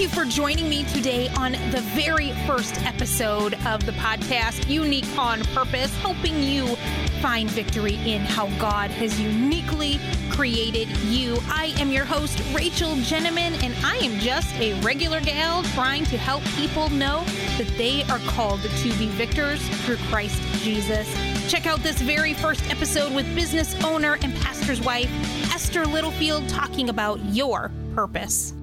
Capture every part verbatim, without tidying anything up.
you for joining me today on the very first episode of the podcast, Unique on Purpose, helping you find victory in how God has uniquely created you. I am your host, Rachel Jenneman, and I am just a regular gal trying to help people know that they are called to be victors through Christ Jesus. Check out this very first episode with business owner and pastor's wife, Esther Littlefield, talking about your purpose.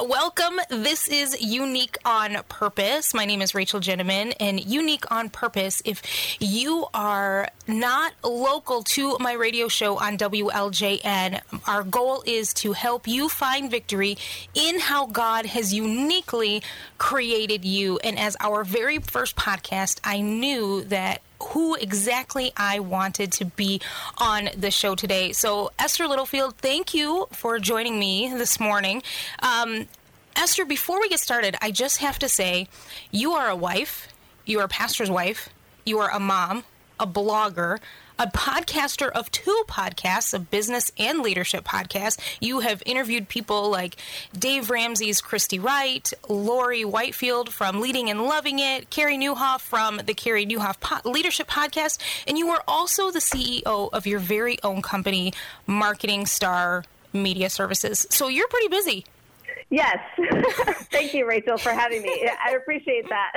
Welcome. This is Unique on Purpose. My name is Rachel Jenneman, and Unique on Purpose, if you are not local to my radio show on W L J N, our goal is to help you find victory in how God has uniquely created you. And as our very first podcast, I knew that who exactly I wanted to be on the show today. So Esther Littlefield, thank you for joining me this morning. Um, Esther, before we get started, I just have to say you are a wife, you are a pastor's wife, you are a mom, a blogger, a podcaster of two podcasts, a business and leadership podcast. You have interviewed people like Dave Ramsey's Christy Wright, Lori Whitefield from Leading and Loving It, Carey Nieuwhof from the Carey Nieuwhof po- Leadership Podcast, and you are also the C E O of your very own company, Marketing Star Media Services. So you're pretty busy. Yes. Thank you, Rachel, for having me. I appreciate that.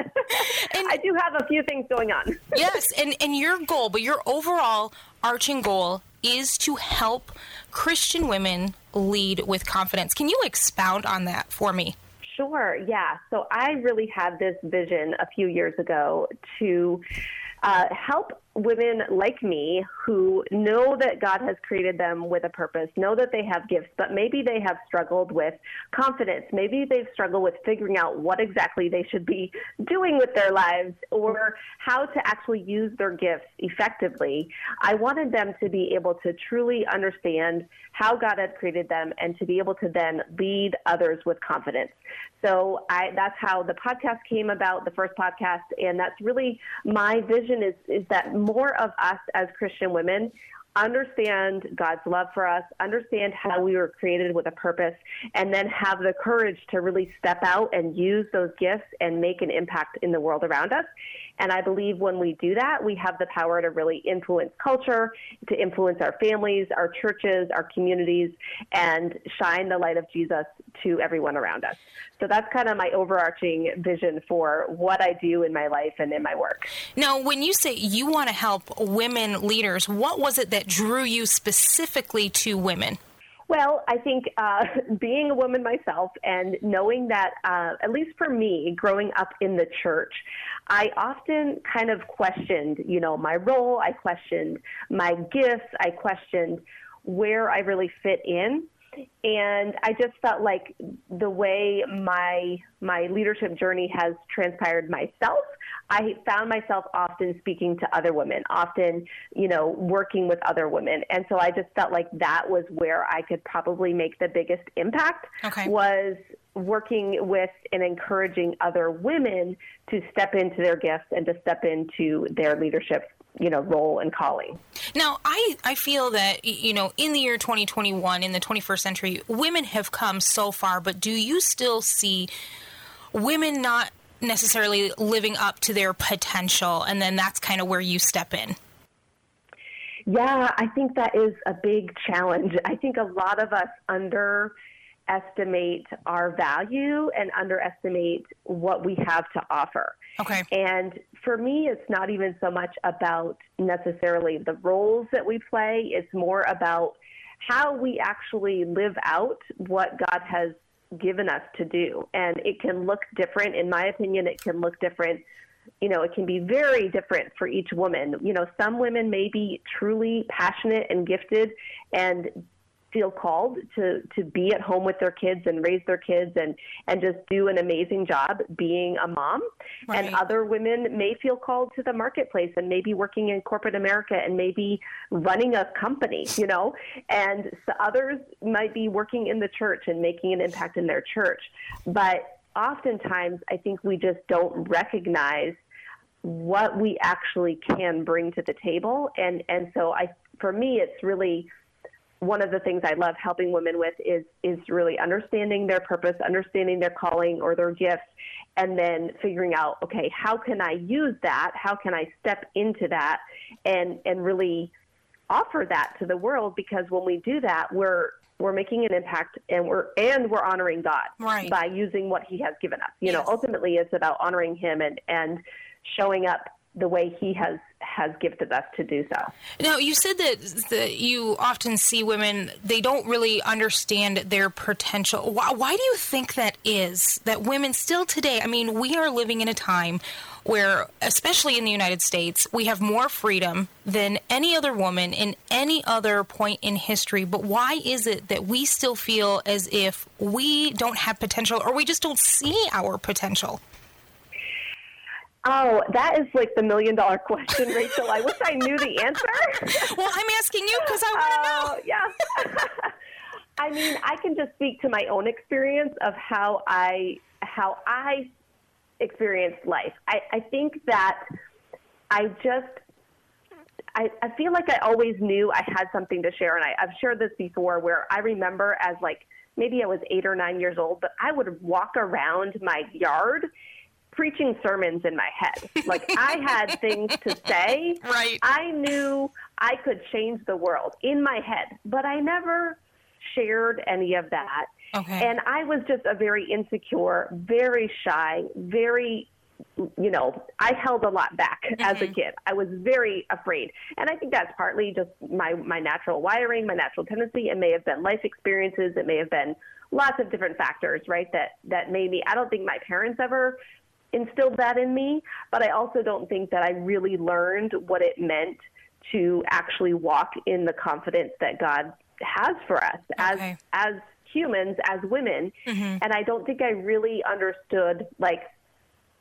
And I do have a few things going on. Yes, and, and your goal, but your overall arching goal is to help Christian women lead with confidence. Can you expound on that for me? Sure, yeah. So I really had this vision a few years ago to uh, help women like me who know that God has created them with a purpose, know that they have gifts, but maybe they have struggled with confidence. Maybe they've struggled with figuring out what exactly they should be doing with their lives or how to actually use their gifts effectively. I wanted them to be able to truly understand how God had created them and to be able to then lead others with confidence. So I, that's how the podcast came about, the first podcast, and that's really my vision is, is that more of us as Christian women understand God's love for us, understand how we were created with a purpose, and then have the courage to really step out and use those gifts and make an impact in the world around us. And I believe when we do that, we have the power to really influence culture, to influence our families, our churches, our communities, and shine the light of Jesus to everyone around us. So that's kind of my overarching vision for what I do in my life and in my work. Now, when you say you want to help women leaders, what was it that drew you specifically to women? Well, I think uh, being a woman myself and knowing that, uh, at least for me, growing up in the church, I often kind of questioned, you know, my role. I questioned my gifts. I questioned where I really fit in. And I just felt like the way my my leadership journey has transpired myself, I found myself often speaking to other women, often, you know, working with other women. And so I just felt like that was where I could probably make the biggest impact, okay, was working with and encouraging other women to step into their gifts and to step into their leadership, you know, role and calling. Now, I, I feel that, you know, in the year twenty twenty-one, in the twenty-first century, women have come so far, but do you still see women not necessarily living up to their potential? And then that's kind of where you step in. Yeah, I think that is a big challenge. I think a lot of us underestimate our value and underestimate what we have to offer. Okay. And for me, it's not even so much about necessarily the roles that we play. It's more about how we actually live out what God has given us to do. And it can look different. In my opinion, it can look different. You know, it can be very different for each woman. You know, some women may be truly passionate and gifted and feel called to, to be at home with their kids and raise their kids and, and just do an amazing job being a mom. Right. And other women may feel called to the marketplace and maybe working in corporate America and maybe running a company, you know, and so others might be working in the church and making an impact in their church. But oftentimes I think we just don't recognize what we actually can bring to the table. And, and so I, for me, it's really one of the things I love helping women with is is really understanding their purpose, understanding their calling or their gifts, and then figuring out, okay, how can I use that? How can I step into that and and really offer that to the world? Because when we do that, we're we're making an impact, and we're and we're honoring God right. by using what He has given us. You yes. know, ultimately, it's about honoring Him and and showing up the way He has, has gifted us to do so. Now, you said that, that you often see women, they don't really understand their potential. Why, why do you think that is, that women still today, I mean, we are living in a time where, especially in the United States, we have more freedom than any other woman in any other point in history. But why is it that we still feel as if we don't have potential, or we just don't see our potential? Oh, that is like the million dollar question, Rachel. I wish I knew the answer. Well, I'm asking you because I want to uh, know. Yeah. I mean, I can just speak to my own experience of how I how I experienced life. I, I think that I just, I, I feel like I always knew I had something to share. And I, I've shared this before, where I remember as like, maybe I was eight or nine years old, but I would walk around my yard preaching sermons in my head. Like, I had things to say. Right. I knew I could change the world in my head, but I never shared any of that. Okay. And I was just a very insecure, very shy, very, you know, I held a lot back mm-hmm. as a kid. I was very afraid. And I think that's partly just my, my natural wiring, my natural tendency. It may have been life experiences. It may have been lots of different factors, right, that, that made me, I don't think my parents ever instilled that in me, but I also don't think that I really learned what it meant to actually walk in the confidence that God has for us okay. as as humans, as women. Mm-hmm. And I don't think I really understood, like,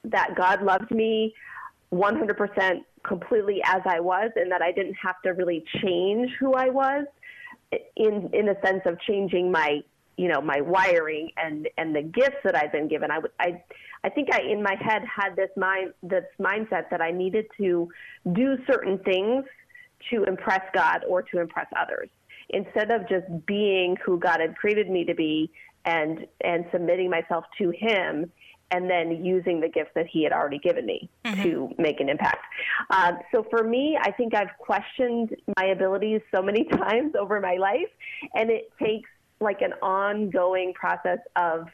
that God loved me one hundred percent completely as I was, and that I didn't have to really change who I was in in a sense of changing my, you know, my wiring and, and the gifts that I've been given. I, I, I think I, in my head, had this mind, this mindset that I needed to do certain things to impress God or to impress others, instead of just being who God had created me to be and, and submitting myself to Him, and then using the gifts that He had already given me mm-hmm. to make an impact. Uh, so for me, I think I've questioned my abilities so many times over my life, and it takes like an ongoing process of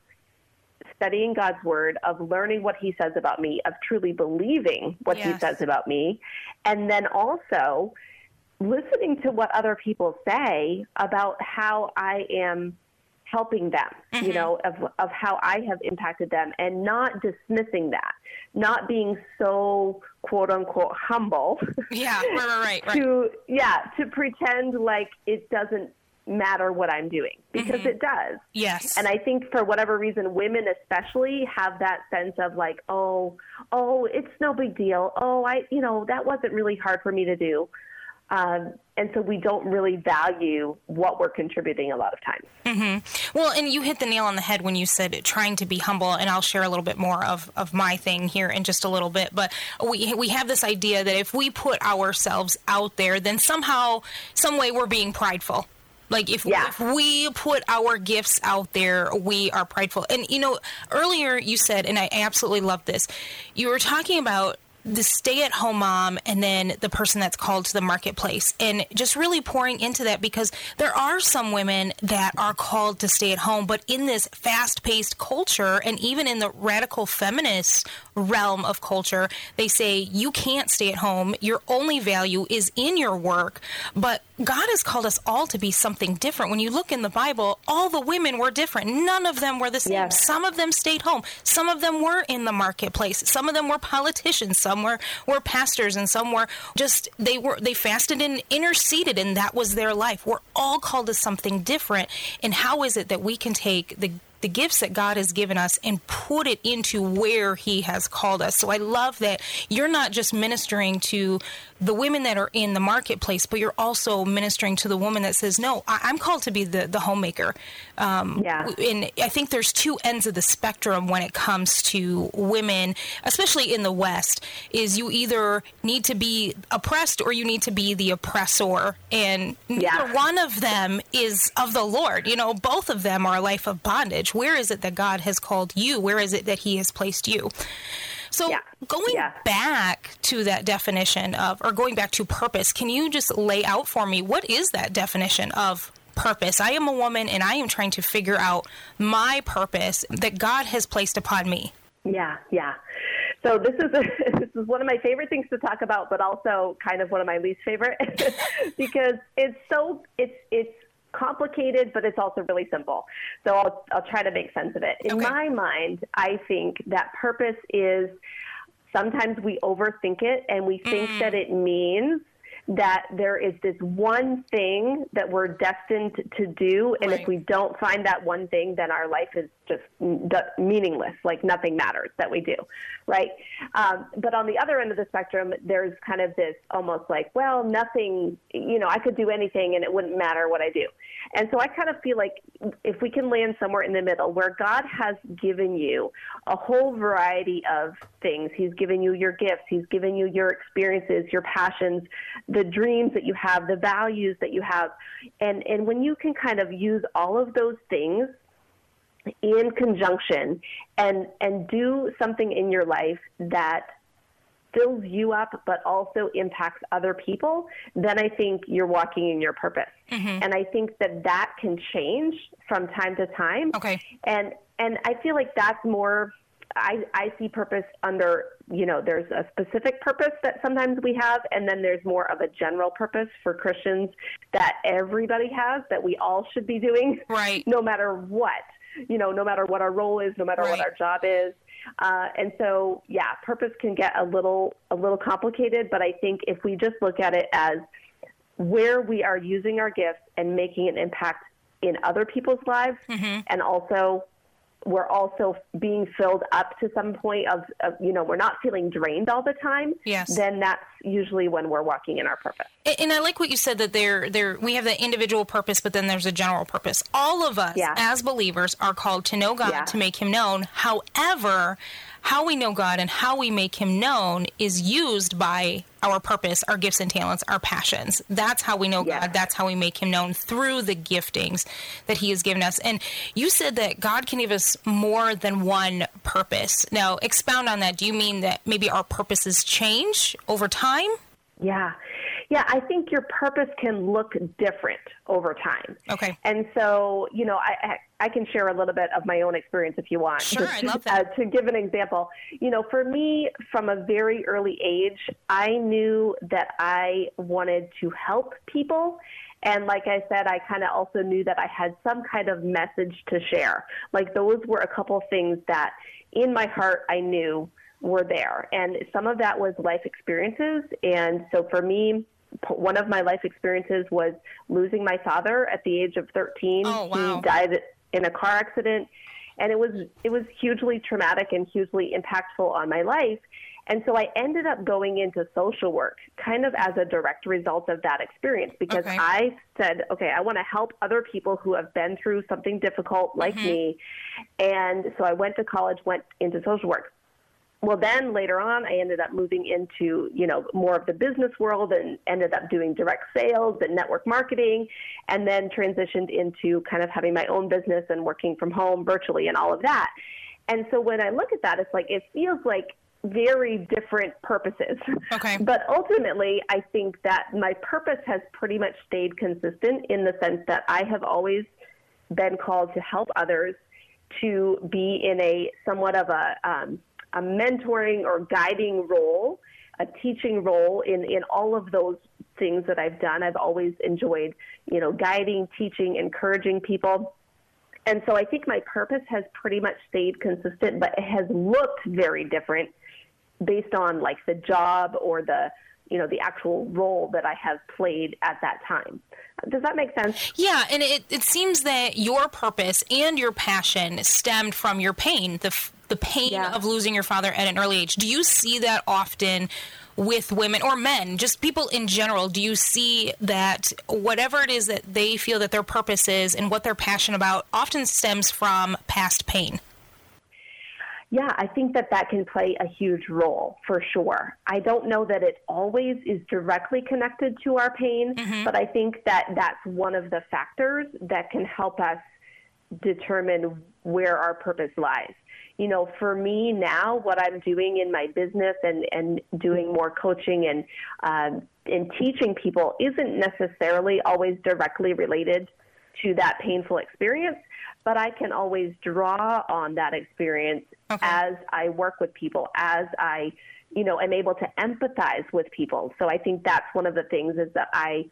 studying God's word, of learning what He says about me, of truly believing what yes. He says about me, and then also listening to what other people say about how I am helping them, mm-hmm. you know, of, of how I have impacted them, and not dismissing that, not being so quote unquote humble. Yeah, right, right, right. to, yeah, to pretend like it doesn't matter what I'm doing, because mm-hmm. it does. Yes. And I think for whatever reason, women especially have that sense of like, oh, oh, it's no big deal. Oh, I, you know, that wasn't really hard for me to do. Um, and so we don't really value what we're contributing a lot of times. Mm-hmm. Well, and you hit the nail on the head when you said trying to be humble, and I'll share a little bit more of, of my thing here in just a little bit. But we we have this idea that if we put ourselves out there, then somehow, some way we're being prideful. Like, if, yeah. if we put our gifts out there, we are prideful. And, you know, earlier you said, and I absolutely love this, you were talking about the stay-at-home mom and then the person that's called to the marketplace, and just really pouring into that, because there are some women that are called to stay at home, but in this fast-paced culture, and even in the radical feminist realm of culture, they say you can't stay at home. Your only value is in your work. But God has called us all to be something different. When you look in the Bible, all the women were different. None of them were the same. Yeah. Some of them stayed home. Some of them were in the marketplace. Some of them were politicians. Some were, were pastors, and some were just, they were they fasted and interceded, and that was their life. We're all called to something different. And how is it that we can take the the gifts that God has given us and put it into where He has called us. So I love that you're not just ministering to the women that are in the marketplace, but you're also ministering to the woman that says, no, I- I'm called to be the, the homemaker. Um, yeah. And I think there's two ends of the spectrum when it comes to women, especially in the West, is you either need to be oppressed or you need to be the oppressor. And yeah. neither one of them is of the Lord. You know, both of them are a life of bondage. Where is it that God has called you? Where is it that He has placed you? So yeah. going yeah. back to that definition of, or going back to purpose, can you just lay out for me, what is that definition of purpose? I am a woman and I am trying to figure out my purpose that God has placed upon me. Yeah, yeah. So this is a, this is one of my favorite things to talk about, but also kind of one of my least favorite because it's so, it's, it's complicated, but it's also really simple. So I'll, I'll try to make sense of it. In okay. my mind, I think that purpose is, sometimes we overthink it and we think mm. that it means that there is this one thing that we're destined to do. And right. if we don't find that one thing, then our life is just meaningless, like nothing matters that we do. Right. Um, but on the other end of the spectrum, there's kind of this almost like, well, nothing, you know, I could do anything and it wouldn't matter what I do. And so I kind of feel like if we can land somewhere in the middle where God has given you a whole variety of things, He's given you your gifts, He's given you your experiences, your passions, the dreams that you have, the values that you have. And, and when you can kind of use all of those things in conjunction and, and do something in your life that fills you up, but also impacts other people, then I think you're walking in your purpose. Mm-hmm. And I think that that can change from time to time. Okay. And, and I feel like that's more, I, I see purpose under, you know, there's a specific purpose that sometimes we have, and then there's more of a general purpose for Christians that everybody has, that we all should be doing, right? No matter what, you know, no matter what our role is, no matter right. what our job is. Uh, and so, yeah, purpose can get a little, a little complicated, but I think if we just look at it as where we are using our gifts and making an impact in other people's lives, mm-hmm. and also we're also being filled up to some point of, of, you know, we're not feeling drained all the time. Yes. Then that's usually when we're walking in our purpose. And, and I like what you said that there, there, we have the individual purpose, but then there's a general purpose. All of us yeah. as believers are called to know God, yeah. to make Him known. However, how we know God and how we make Him known is used by our purpose, our gifts and talents, our passions. That's how we know yeah. God. That's how we make Him known, through the giftings that He has given us. And you said that God can give us more than one purpose. Now, expound on that. Do you mean that maybe our purposes change over time? Yeah. Yeah, I think your purpose can look different over time. Okay. And so, you know, I I can share a little bit of my own experience if you want. Sure, I love that. Uh, to give an example, you know, for me, from a very early age, I knew that I wanted to help people. And like I said, I kind of also knew that I had some kind of message to share. Like those were a couple things that in my heart I knew were there. And some of that was life experiences. And so for me, one of my life experiences was losing my father at the age of thirteen. Oh, wow. He died in a car accident. And it was it was hugely traumatic and hugely impactful on my life. And so I ended up going into social work kind of as a direct result of that experience, because okay. I said, okay, I want to help other people who have been through something difficult like mm-hmm. me. And so I went to college, went into social work. Well, then later on, I ended up moving into, you know, more of the business world and ended up doing direct sales and network marketing, and then transitioned into kind of having my own business and working from home virtually and all of that. And so when I look at that, it's like it feels like very different purposes. Okay. But ultimately, I think that my purpose has pretty much stayed consistent in the sense that I have always been called to help others, to be in a somewhat of a um, – a mentoring or guiding role, a teaching role in, in all of those things that I've done. I've always enjoyed, you know, guiding, teaching, encouraging people. And so I think my purpose has pretty much stayed consistent, but it has looked very different based on like the job or the you know, the actual role that I have played at that time. Does that make sense? Yeah, and it, it seems that your purpose and your passion stemmed from your pain, the the pain yeah. of losing your father at an early age. Do you see that often with women or men, just people in general? Do you see that whatever it is that they feel that their purpose is and what they're passionate about often stems from past pain? Yeah, I think that that can play a huge role for sure. I don't know that it always is directly connected to our pain, mm-hmm. but I think that that's one of the factors that can help us determine where our purpose lies. You know, for me now, what I'm doing in my business and, and doing more coaching and, um, and teaching people isn't necessarily always directly related to that painful experience, but I can always draw on that experience okay. as I work with people, as I, you know, am able to empathize with people. So I think that's one of the things is that I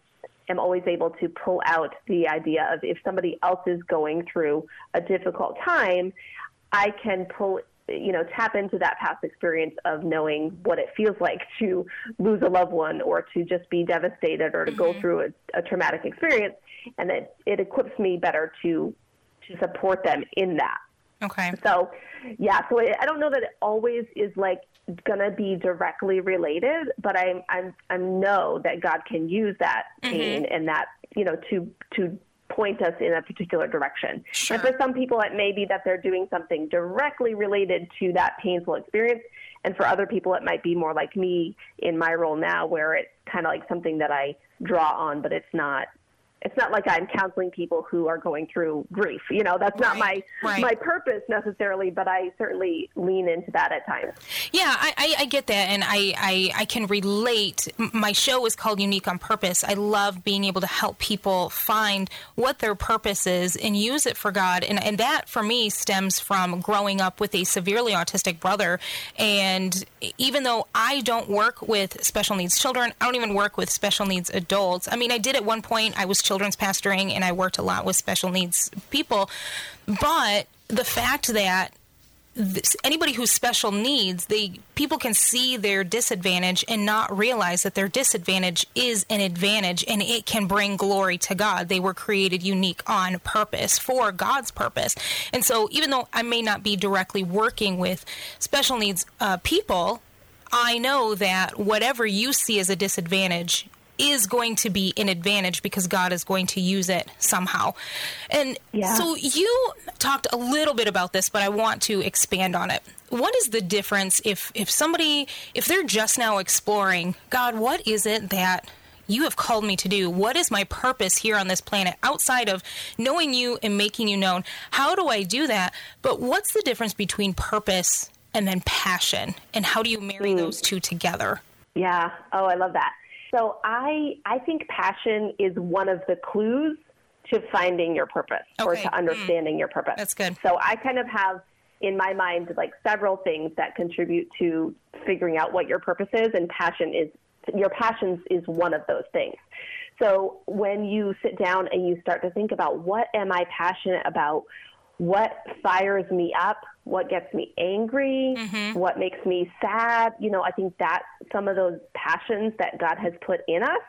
am always able to pull out the idea of if somebody else is going through a difficult time, I can pull, you know, tap into that past experience of knowing what it feels like to lose a loved one or to just be devastated or to mm-hmm. go through a, a traumatic experience. And it, it equips me better to, to support them in that. Okay. So, yeah, so I don't know that it always is like going to be directly related, but I I I know that God can use that pain mm-hmm. and that, you know, to, to, point us in a particular direction. Sure. And for some people, it may be that they're doing something directly related to that painful experience. And for other people, it might be more like me in my role now, where it's kind of like something that I draw on, but it's not, it's not like I'm counseling people who are going through grief. You know, that's right. not my right. my purpose necessarily, but I certainly lean into that at times. Yeah, I, I, I get that, and I, I, I can relate. My show is called Unique on Purpose. I love being able to help people find what their purpose is and use it for God. And, and that, for me, stems from growing up with a severely autistic brother. And even though I don't work with special needs children, I don't even work with special needs adults. I mean, I did at one point. I was children children's pastoring, and I worked a lot with special needs people. But the fact that this, anybody who's special needs, they people can see their disadvantage and not realize that their disadvantage is an advantage, and it can bring glory to God. They were created unique on purpose for God's purpose. And so even though I may not be directly working with special needs uh, people, I know that whatever you see as a disadvantage is going to be an advantage because God is going to use it somehow. And yeah. so you talked a little bit about this, but I want to expand on it. What is the difference if, if somebody, if they're just now exploring, God, what is it that you have called me to do? What is my purpose here on this planet outside of knowing you and making you known? How do I do that? But what's the difference between purpose and then passion? And how do you marry mm. those two together? Yeah. Oh, I love that. So I I think passion is one of the clues to finding your purpose okay. or to understanding mm. your purpose. That's good. So I kind of have in my mind like several things that contribute to figuring out what your purpose is, and passion is your passions is one of those things. So when you sit down and you start to think about what am I passionate about, what fires me up, what gets me angry, mm-hmm. what makes me sad. You know, I think that's some of those passions that God has put in us.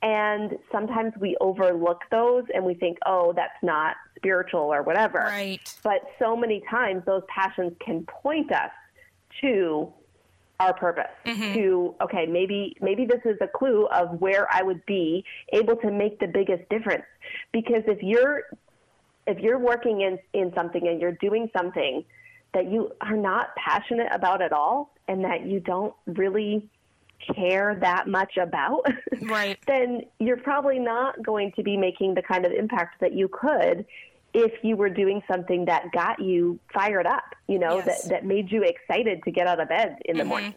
And sometimes we overlook those and we think, oh, that's not spiritual or whatever. Right. But so many times those passions can point us to our purpose, mm-hmm. to, okay, maybe maybe this is a clue of where I would be able to make the biggest difference. Because if you're... If you're working in, in something and you're doing something that you are not passionate about at all and that you don't really care that much about, right. then you're probably not going to be making the kind of impact that you could if you were doing something that got you fired up, you know, yes. that, that made you excited to get out of bed in mm-hmm. the morning.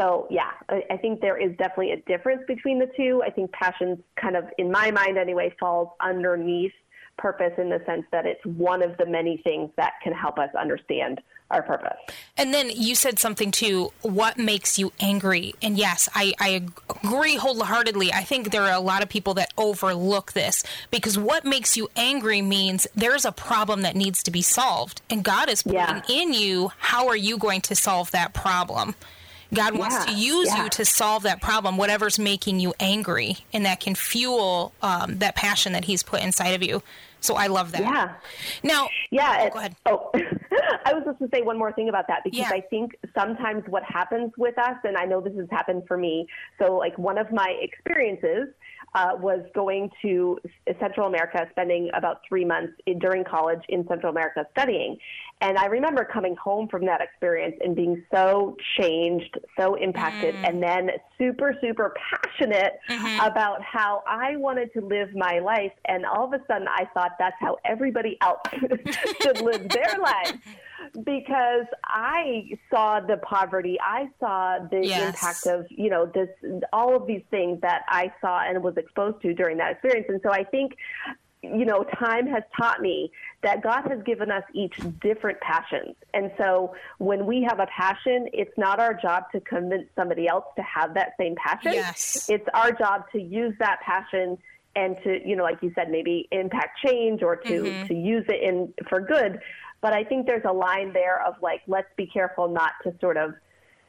So, yeah, I, I think there is definitely a difference between the two. I think passion kind of, in my mind anyway, falls underneath purpose in the sense that it's one of the many things that can help us understand our purpose. And then you said something too, what makes you angry? And yes, I, I agree wholeheartedly. I think there are a lot of people that overlook this because what makes you angry means there's a problem that needs to be solved and God is putting yeah. in you, how are you going to solve that problem? God wants yeah, to use yeah. you to solve that problem, whatever's making you angry, and that can fuel um, that passion that he's put inside of you. So I love that. Yeah. Now, yeah, oh, go ahead. Oh, I was just going to say one more thing about that, because yeah. I think sometimes what happens with us, and I know this has happened for me. So like one of my experiences uh, was going to Central America, spending about three months in, during college in Central America studying. And I remember coming home from that experience and being so changed, so impacted, mm. and then super, super passionate mm-hmm. about how I wanted to live my life. And all of a sudden I thought that's how everybody else should live their life, because I saw the poverty. I saw the yes. impact of, you know, this, all of these things that I saw and was exposed to during that experience. And so I think, you know, time has taught me that God has given us each different passions. And so when we have a passion, it's not our job to convince somebody else to have that same passion. Yes. It's our job to use that passion and to, you know, like you said, maybe impact change or to, mm-hmm. to use it in for good. But I think there's a line there of like, let's be careful not to sort of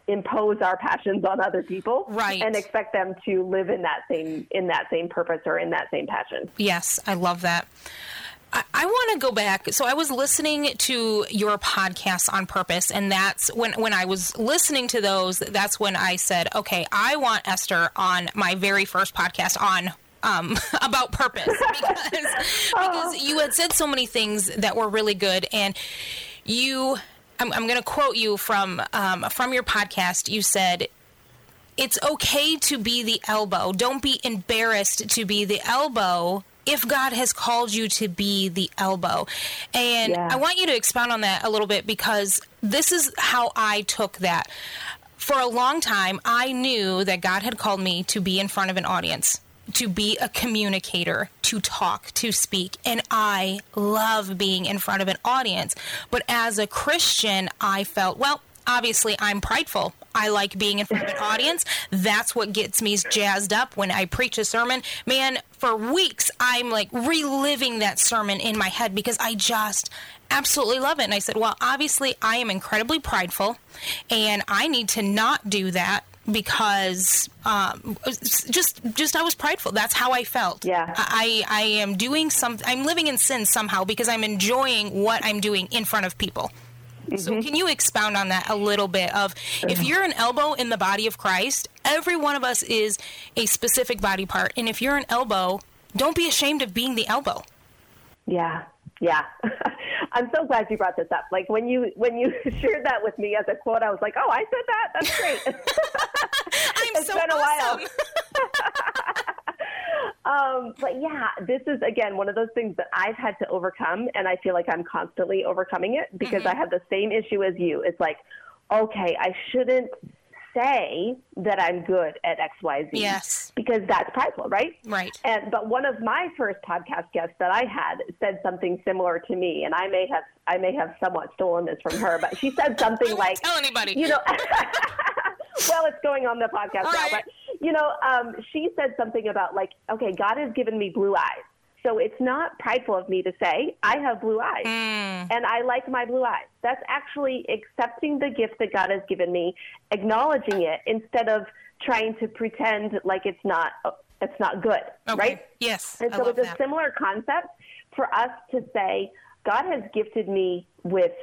impose our passions on other people, right, and expect them to live in that same in that same purpose or in that same passion. Yes, I love that. I, I want to go back. So I was listening to your podcast on purpose, and that's when, when I was listening to those, that's when I said, okay, I want Esther on my very first podcast on Um, about purpose, because, oh. because you had said so many things that were really good. And you, I'm, I'm going to quote you from, um, from your podcast. You said, "It's okay to be the elbow. Don't be embarrassed to be the elbow if God has called you to be the elbow." And yeah. I want you to expound on that a little bit, because this is how I took that. For a long time, I knew that God had called me to be in front of an audience, to be a communicator, to talk, to speak. And I love being in front of an audience. But as a Christian, I felt, well, obviously I'm prideful. I like being in front of an audience. That's what gets me jazzed up when I preach a sermon. Man, for weeks, I'm like reliving that sermon in my head because I just absolutely love it. And I said, well, obviously I am incredibly prideful and I need to not do that, because um, just just I was prideful. That's how I felt. Yeah. I, I am doing some, I'm living in sin somehow because I'm enjoying what I'm doing in front of people. Mm-hmm. So can you expound on that a little bit of, if you're an elbow in the body of Christ, every one of us is a specific body part. And if you're an elbow, don't be ashamed of being the elbow. Yeah. Yeah. I'm so glad you brought this up. Like when you when you shared that with me as a quote, I was like, oh, I said that? That's great. I'm it's so been awesome. A while. um, but yeah, this is, again, one of those things that I've had to overcome, and I feel like I'm constantly overcoming it because mm-hmm. I have the same issue as you. It's like, okay, I shouldn't say that I'm good at X Y Z, yes, because that's prideful, right? Right. And but one of my first podcast guests that I had said something similar to me, and I may have I may have somewhat stolen this from her, but she said something I won't like, "Tell anybody, you know." Well, it's going on the podcast all now, right. But you know, um, she said something about like, "Okay, God has given me blue eyes, so it's not prideful of me to say I have blue eyes, mm. and I like my blue eyes." That's actually accepting the gift that God has given me, acknowledging it instead of trying to pretend like it's not it's not good, okay. Right? Yes. And so it's a similar concept for us to say, God has gifted me with,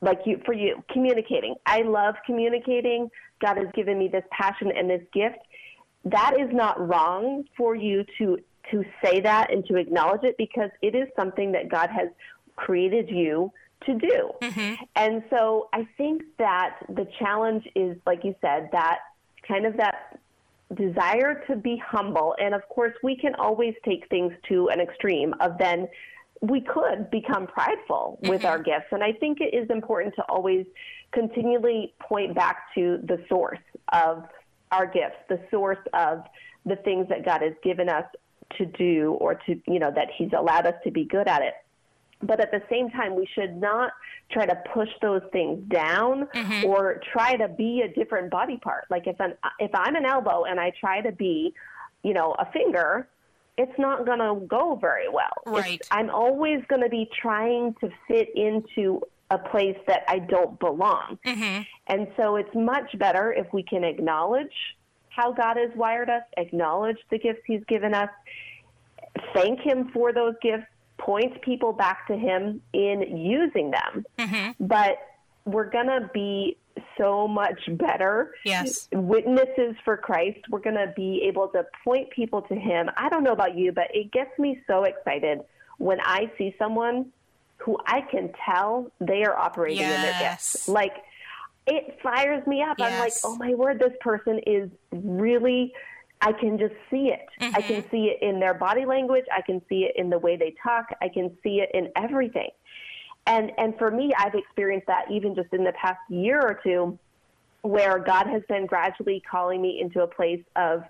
like you, for you, communicating. I love communicating. God has given me this passion and this gift. That is not wrong for you to to say that and to acknowledge it, because it is something that God has created you to do. Mm-hmm. And so I think that the challenge is, like you said, that kind of that desire to be humble. And of course we can always take things to an extreme of then we could become prideful mm-hmm. with our gifts. And I think it is important to always continually point back to the source of our gifts, the source of the things that God has given us to do, or to, you know, that he's allowed us to be good at it. But at the same time, we should not try to push those things down mm-hmm. or try to be a different body part. Like if an, if I'm an elbow and I try to be, you know, a finger, it's not going to go very well. Right. It's, I'm always going to be trying to fit into a place that I don't belong. Mm-hmm. And so it's much better if we can acknowledge how God has wired us, acknowledge the gifts he's given us, thank him for those gifts, point people back to him in using them. Mm-hmm. But we're going to be so much better yes. witnesses for Christ. We're going to be able to point people to him. I don't know about you, but it gets me so excited when I see someone who I can tell they are operating yes. in their gifts. Like, it fires me up. Yes. I'm like, oh my word, this person is really, I can just see it. Mm-hmm. I can see it in their body language. I can see it in the way they talk. I can see it in everything. And and for me, I've experienced that even just in the past year or two, where God has been gradually calling me into a place of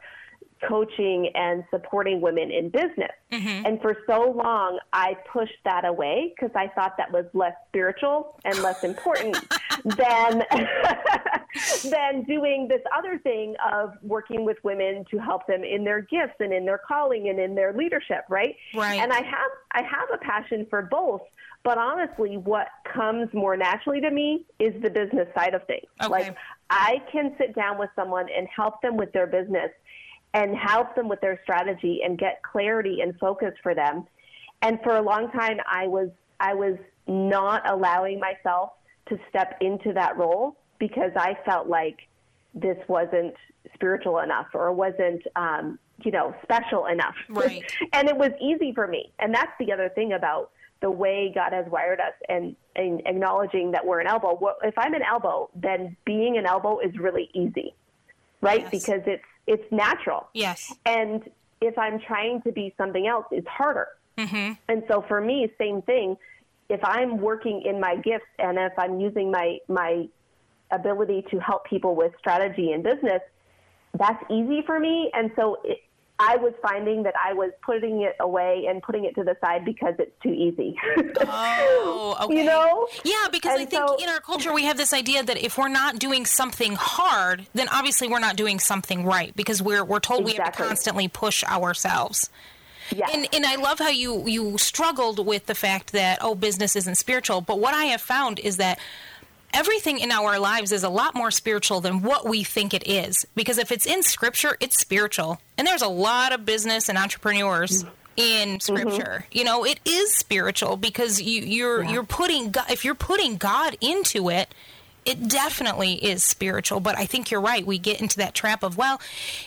coaching and supporting women in business. Mm-hmm. And for so long, I pushed that away because I thought that was less spiritual and less important than, than doing this other thing of working with women to help them in their gifts and in their calling and in their leadership, right? Right. And I have I have a passion for both. But honestly, what comes more naturally to me is the business side of things. Okay. Like, I can sit down with someone and help them with their business and help them with their strategy and get clarity and focus for them. And for a long time, I was I was not allowing myself to step into that role because I felt like this wasn't spiritual enough or wasn't, um, you know, special enough. Right. And it was easy for me. And that's the other thing about the way God has wired us and, and acknowledging that we're an elbow. Well, if I'm an elbow, then being an elbow is really easy, right? Yes. Because it's It's natural. Yes. And if I'm trying to be something else, it's harder. Mm-hmm. And so for me, same thing. If I'm working in my gifts and if I'm using my, my ability to help people with strategy and business, that's easy for me. And so it, I was finding that I was putting it away and putting it to the side because it's too easy. Oh, okay. You know? Yeah, because and I think so, in our culture we have this idea that if we're not doing something hard, then obviously we're not doing something right because we're we're told exactly. we have to constantly push ourselves. Yes. And and I love how you, you struggled with the fact that, oh, business isn't spiritual. But what I have found is that everything in our lives is a lot more spiritual than what we think it is. Because if it's in Scripture, it's spiritual. And there's a lot of business and entrepreneurs in Scripture. Mm-hmm. You know, it is spiritual because you, you're yeah. you're putting God, if you're putting God into it, it definitely is spiritual. But I think you're right. We get into that trap of, well,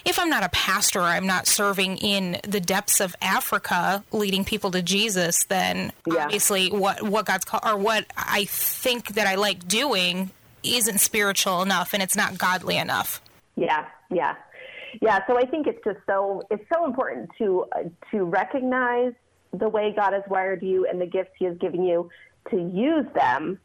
if I'm not a pastor, I'm not serving in the depths of Africa, leading people to Jesus, then yeah. obviously what, what God's called or what I think that I like doing isn't spiritual enough and it's not godly enough. Yeah. Yeah. Yeah. So I think it's just so, it's so important to, uh, to recognize the way God has wired you and the gifts he has given you, to use them.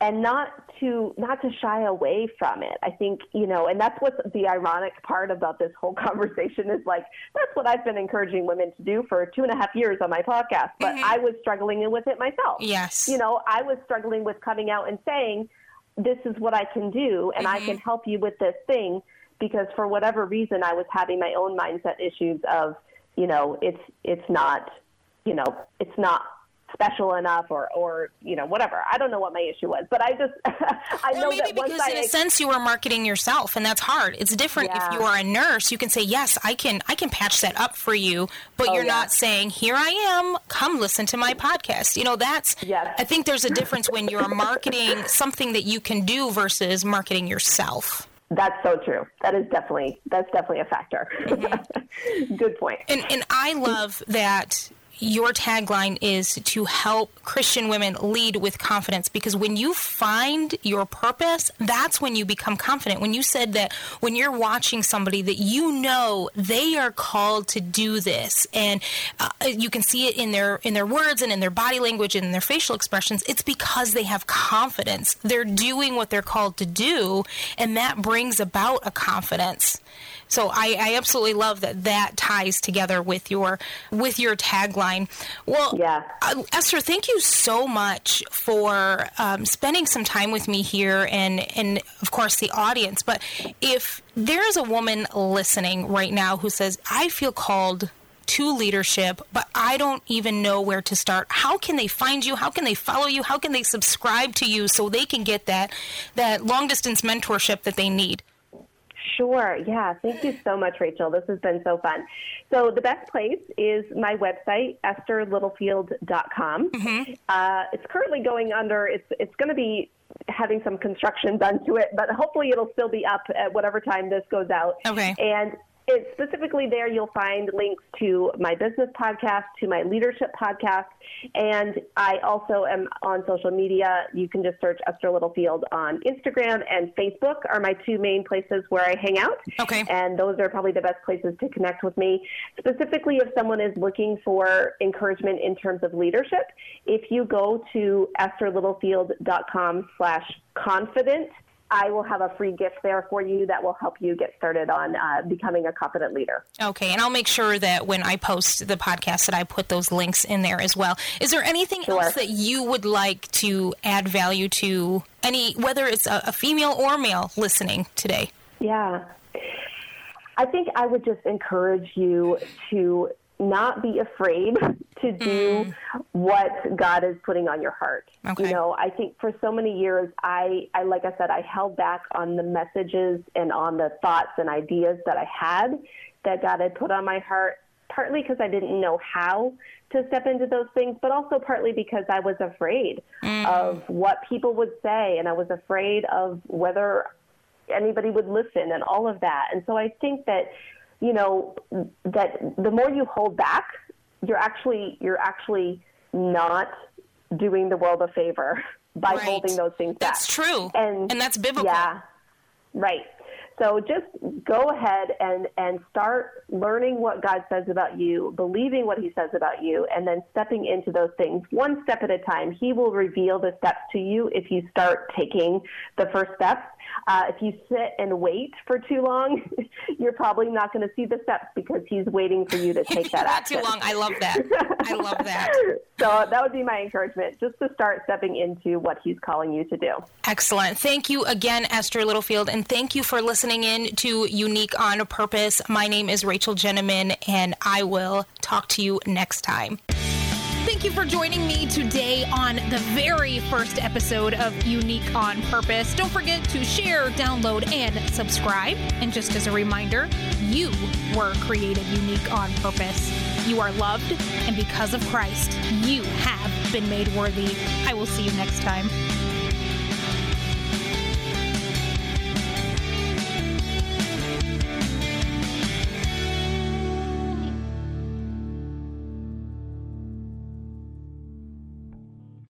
And not to not to shy away from it. I think, you know, and that's what's the ironic part about this whole conversation is like, that's what I've been encouraging women to do for two and a half years on my podcast. But mm-hmm. I was struggling with it myself. Yes. You know, I was struggling with coming out and saying, this is what I can do, and mm-hmm. I can help you with this thing. Because for whatever reason, I was having my own mindset issues of, you know, it's it's not, you know, it's not special enough or, or, you know, whatever. I don't know what my issue was, but I just, I well, know maybe that because once in I, a sense you were marketing yourself and that's hard. It's different. Yeah. If you are a nurse, you can say, yes, I can, I can patch that up for you, but oh, you're yeah. not saying, here I am, come listen to my podcast. You know, that's, yes. I think there's a difference when you're marketing something that you can do versus marketing yourself. That's so true. That is definitely, that's definitely a factor. Mm-hmm. Good point. And, and I love that. Your tagline is to help Christian women lead with confidence, because when you find your purpose, that's when you become confident. When you said that when you're watching somebody that you know they are called to do this, and uh, you can see it in their in their words and in their body language and in their facial expressions, it's because they have confidence. They're doing what they're called to do, and that brings about a confidence. So I, I absolutely love that that ties together with your with your tagline. Well, yeah. uh, Esther, thank you so much for um, spending some time with me here and, and, of course, the audience. But if there is a woman listening right now who says, I feel called to leadership, but I don't even know where to start. How can they find you? How can they follow you? How can they subscribe to you so they can get that that long-distance mentorship that they need? Sure. Yeah. Thank you so much, Rachel. This has been so fun. So the best place is my website, esther littlefield dot com. Mm-hmm. Uh, it's currently going under, it's it's going to be having some construction done to it, but hopefully it'll still be up at whatever time this goes out. Okay. And it's specifically there you'll find links to my business podcast, to my leadership podcast, and I also am on social media. You can just search Esther Littlefield on Instagram and Facebook are my two main places where I hang out. Okay. And those are probably the best places to connect with me. Specifically, if someone is looking for encouragement in terms of leadership, if you go to esther littlefield dot com slash confident, I will have a free gift there for you that will help you get started on uh, becoming a confident leader. Okay, and I'll make sure that when I post the podcast that I put those links in there as well. Is there anything sure. else that you would like to add value to, any, whether it's a, a female or male listening today? Yeah. I think I would just encourage you to not be afraid to do mm. what God is putting on your heart. Okay. You know, I think for so many years, I, I, like I said, I held back on the messages and on the thoughts and ideas that I had that God had put on my heart, partly because I didn't know how to step into those things, but also partly because I was afraid mm. of what people would say. And I was afraid of whether anybody would listen and all of that. And so I think that, you know, that the more you hold back, you're actually you're actually not doing the world a favor by right. holding those things back. That's true. And, and that's biblical. Yeah, right. So just go ahead and, and start learning what God says about you, believing what he says about you, and then stepping into those things one step at a time. He will reveal the steps to you if you start taking the first steps. Uh, if you sit and wait for too long, you're probably not going to see the steps because he's waiting for you to take that action. Not too long. I love that. I love that. So that would be my encouragement, just to start stepping into what he's calling you to do. Excellent. Thank you again, Esther Littlefield, and thank you for listening. Listening in to Unique on Purpose. My name is Rachel Jenneman, and I will talk to you next time. Thank you for joining me today on the very first episode of Unique on Purpose. Don't forget to share, download, and subscribe. And just as a reminder, you were created unique on purpose. You are loved, and because of Christ, you have been made worthy. I will see you next time.